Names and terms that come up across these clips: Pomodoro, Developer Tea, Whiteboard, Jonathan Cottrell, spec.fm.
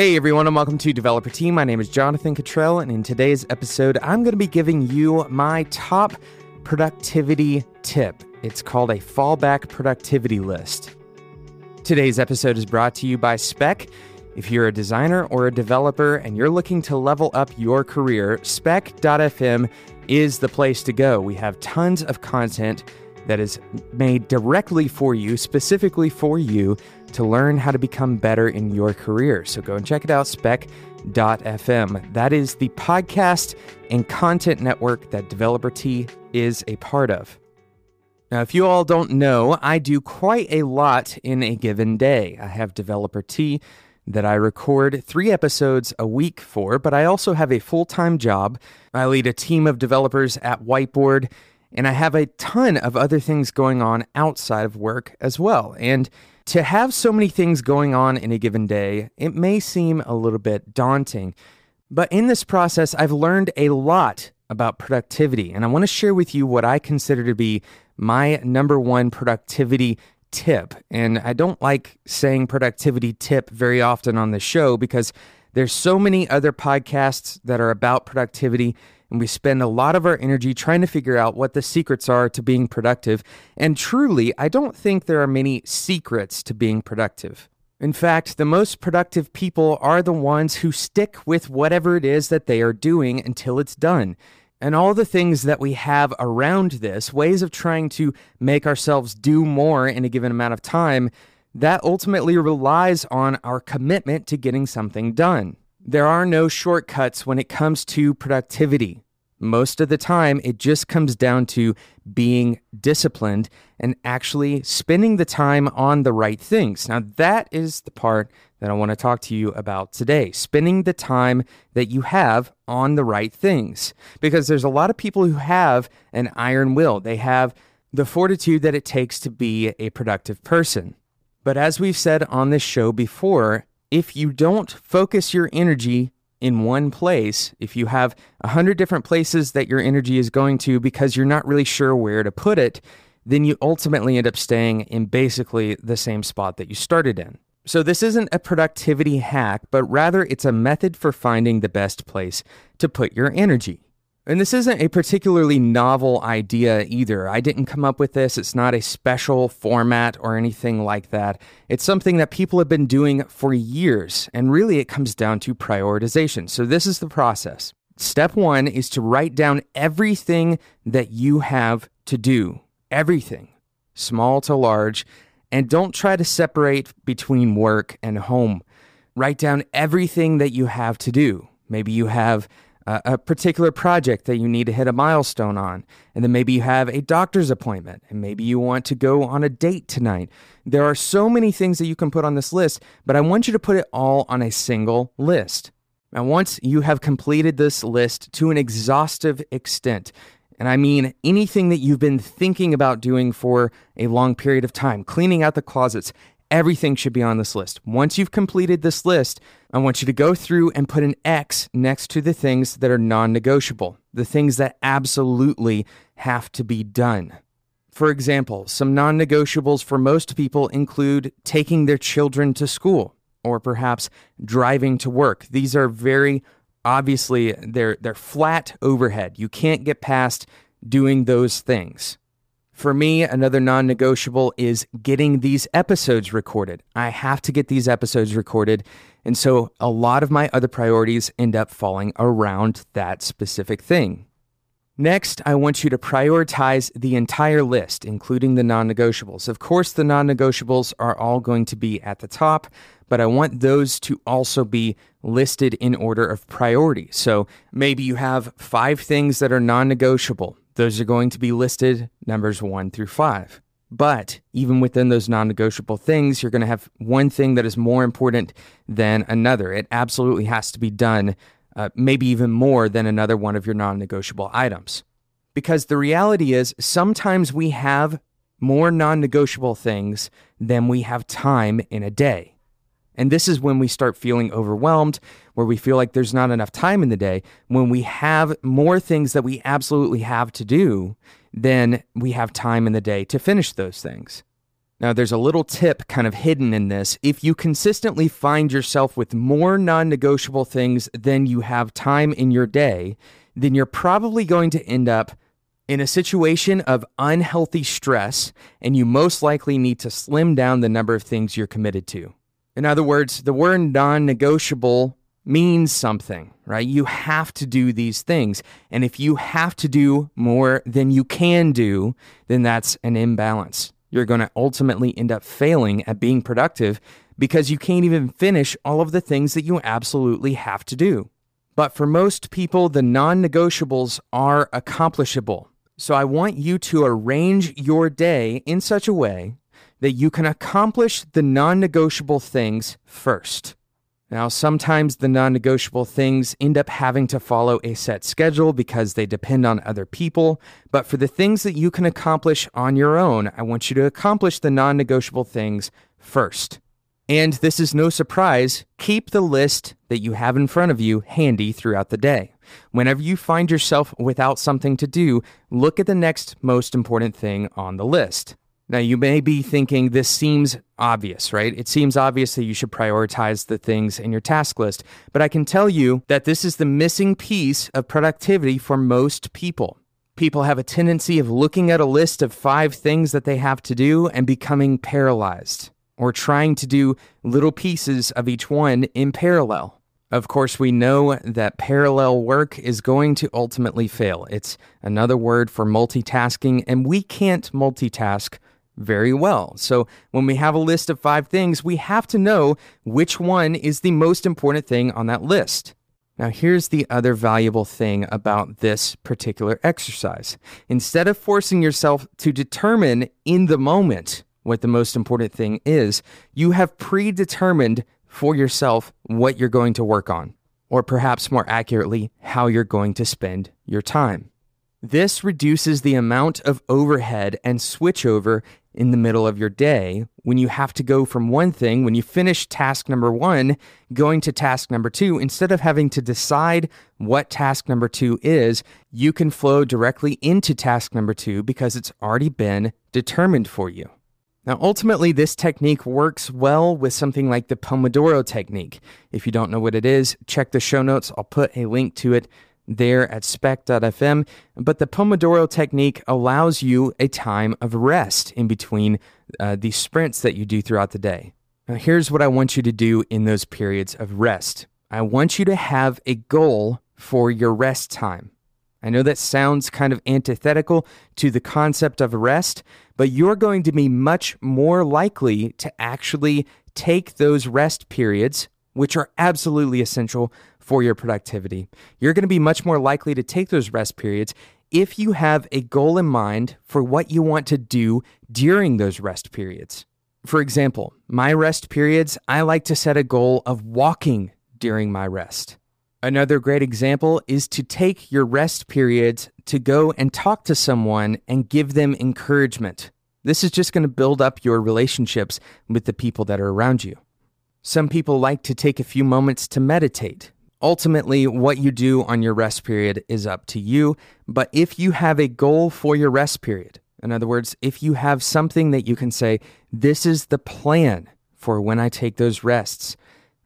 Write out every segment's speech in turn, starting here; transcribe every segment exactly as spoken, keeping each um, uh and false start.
Hey everyone, and welcome to Developer Tea. My name is Jonathan Cottrell, and in today's episode, I'm going to be giving you my top productivity tip. It's called a fallback productivity list. Today's episode is brought to you by Spec. If you're a designer or a developer and you're looking to level up your career, spec dot f m is the place to go. We have tons of content that is made directly for you, specifically for you, to learn how to become better in your career. So go and check it out, spec dot f m. That is the podcast and content network that Developer Tea is a part of. Now, if you all don't know, I do quite a lot in a given day. I have Developer Tea that I record three episodes a week for, but I also have a full-time job. I lead a team of developers at Whiteboard, and I have a ton of other things going on outside of work as well. And to have so many things going on in a given day, it may seem a little bit daunting. But in this process, I've learned a lot about productivity, and I want to share with you what I consider to be my number one productivity tip. And I don't like saying productivity tip very often on the show because there's so many other podcasts that are about productivity, and we spend a lot of our energy trying to figure out what the secrets are to being productive. And truly, I don't think there are many secrets to being productive. In fact, the most productive people are the ones who stick with whatever it is that they are doing until it's done. And all the things that we have around this, ways of trying to make ourselves do more in a given amount of time, that ultimately relies on our commitment to getting something done. There are no shortcuts when it comes to productivity. Most of the time, it just comes down to being disciplined and actually spending the time on the right things. Now, that is the part that I want to talk to you about today, spending the time that you have on the right things. Because there's a lot of people who have an iron will. They have the fortitude that it takes to be a productive person. But as we've said on this show before, if you don't focus your energy in one place, if you have a hundred different places that your energy is going to because you're not really sure where to put it, then you ultimately end up staying in basically the same spot that you started in. So this isn't a productivity hack, but rather it's a method for finding the best place to put your energy. And this isn't a particularly novel idea either. I didn't come up with this. It's not a special format or anything like that. It's something that people have been doing for years, and really it comes down to prioritization. So this is the process. Step one is to write down everything that you have to do. Everything, small to large, and don't try to separate between work and home. Write down everything that you have to do. Maybe you have a particular project that you need to hit a milestone on. And then maybe you have a doctor's appointment, and maybe you want to go on a date tonight. There are so many things that you can put on this list, but I want you to put it all on a single list. Now, once you have completed this list to an exhaustive extent, and I mean anything that you've been thinking about doing for a long period of time, cleaning out the closets, everything should be on this list. Once you've completed this list, I want you to go through and put an X next to the things that are non-negotiable, the things that absolutely have to be done. For example, some non-negotiables for most people include taking their children to school or perhaps driving to work. These are very obviously, they're, they're flat overhead. You can't get past doing those things. For me, another non-negotiable is getting these episodes recorded. I have to get these episodes recorded. And so a lot of my other priorities end up falling around that specific thing. Next, I want you to prioritize the entire list, including the non-negotiables. Of course, the non-negotiables are all going to be at the top, but I want those to also be listed in order of priority. So maybe you have five things that are non-negotiable. Those are going to be listed numbers one through five. But even within those non-negotiable things, you're going to have one thing that is more important than another. It absolutely has to be done, uh, maybe even more than another one of your non-negotiable items. Because the reality is sometimes we have more non-negotiable things than we have time in a day. And this is when we start feeling overwhelmed, where we feel like there's not enough time in the day. When we have more things that we absolutely have to do, then we have time in the day to finish those things. Now, there's a little tip kind of hidden in this. If you consistently find yourself with more non-negotiable things than you have time in your day, then you're probably going to end up in a situation of unhealthy stress, and you most likely need to slim down the number of things you're committed to. In other words, the word non-negotiable means something, right? You have to do these things. And if you have to do more than you can do, then that's an imbalance. You're going to ultimately end up failing at being productive because you can't even finish all of the things that you absolutely have to do. But for most people, the non-negotiables are accomplishable. So I want you to arrange your day in such a way that you can accomplish the non-negotiable things first. Now, sometimes the non-negotiable things end up having to follow a set schedule because they depend on other people. But for the things that you can accomplish on your own, I want you to accomplish the non-negotiable things first. And this is no surprise, keep the list that you have in front of you handy throughout the day. Whenever you find yourself without something to do, look at the next most important thing on the list. Now, you may be thinking this seems obvious, right? It seems obvious that you should prioritize the things in your task list, but I can tell you that this is the missing piece of productivity for most people. People have a tendency of looking at a list of five things that they have to do and becoming paralyzed, or trying to do little pieces of each one in parallel. Of course, we know that parallel work is going to ultimately fail. It's another word for multitasking, and we can't multitask very well. So when we have a list of five things, we have to know which one is the most important thing on that list. Now, here's the other valuable thing about this particular exercise. Instead of forcing yourself to determine in the moment what the most important thing is, you have predetermined for yourself what you're going to work on, or perhaps more accurately, how you're going to spend your time. This reduces the amount of overhead and switchover in the middle of your day when you have to go from one thing, when you finish task number one, going to task number two. Instead of having to decide what task number two is, you can flow directly into task number two because it's already been determined for you. Now, ultimately, this technique works well with something like the Pomodoro technique. If you don't know what it is, check the show notes. I'll put a link to it there at spec dot f m. But the Pomodoro technique allows you a time of rest in between uh, the sprints that you do throughout the day. Now, here's what I want you to do in those periods of rest. I want you to have a goal for your rest time. I know that sounds kind of antithetical to the concept of rest, but you're going to be much more likely to actually take those rest periods, which are absolutely essential for your productivity. You're going to be much more likely to take those rest periods if you have a goal in mind for what you want to do during those rest periods. For example, my rest periods, I like to set a goal of walking during my rest. Another great example is to take your rest periods to go and talk to someone and give them encouragement. This is just going to build up your relationships with the people that are around you. Some people like to take a few moments to meditate. Ultimately, what you do on your rest period is up to you, but if you have a goal for your rest period, in other words, if you have something that you can say, this is the plan for when I take those rests,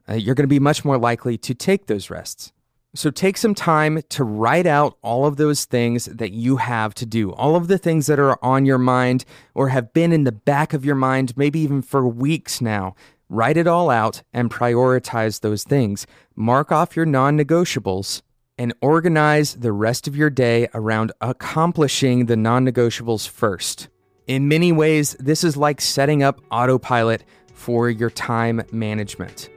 Uh, you're going to be much more likely to take those rests. So take some time to write out all of those things that you have to do, all of the things that are on your mind or have been in the back of your mind, maybe even for weeks now. Write it all out and prioritize those things. Mark off your non-negotiables and organize the rest of your day around accomplishing the non-negotiables first. In many ways, this is like setting up autopilot for your time management.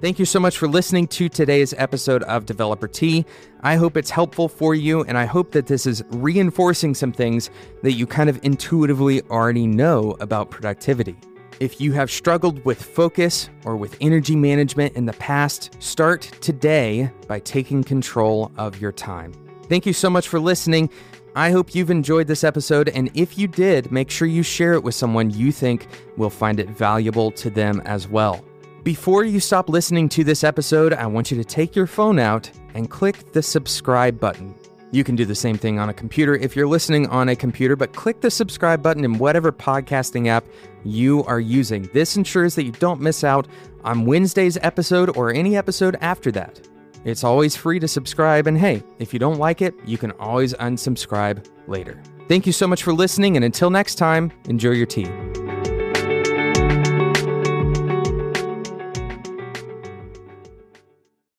Thank you so much for listening to today's episode of Developer Tea. I hope it's helpful for you, and I hope that this is reinforcing some things that you kind of intuitively already know about productivity. If you have struggled with focus or with energy management in the past, start today by taking control of your time. Thank you so much for listening. I hope you've enjoyed this episode, and if you did, make sure you share it with someone you think will find it valuable to them as well. Before you stop listening to this episode, I want you to take your phone out and click the subscribe button. You can do the same thing on a computer if you're listening on a computer, but click the subscribe button in whatever podcasting app you are using. This ensures that you don't miss out on Wednesday's episode or any episode after that. It's always free to subscribe, and hey, if you don't like it, you can always unsubscribe later. Thank you so much for listening, and until next time, enjoy your tea.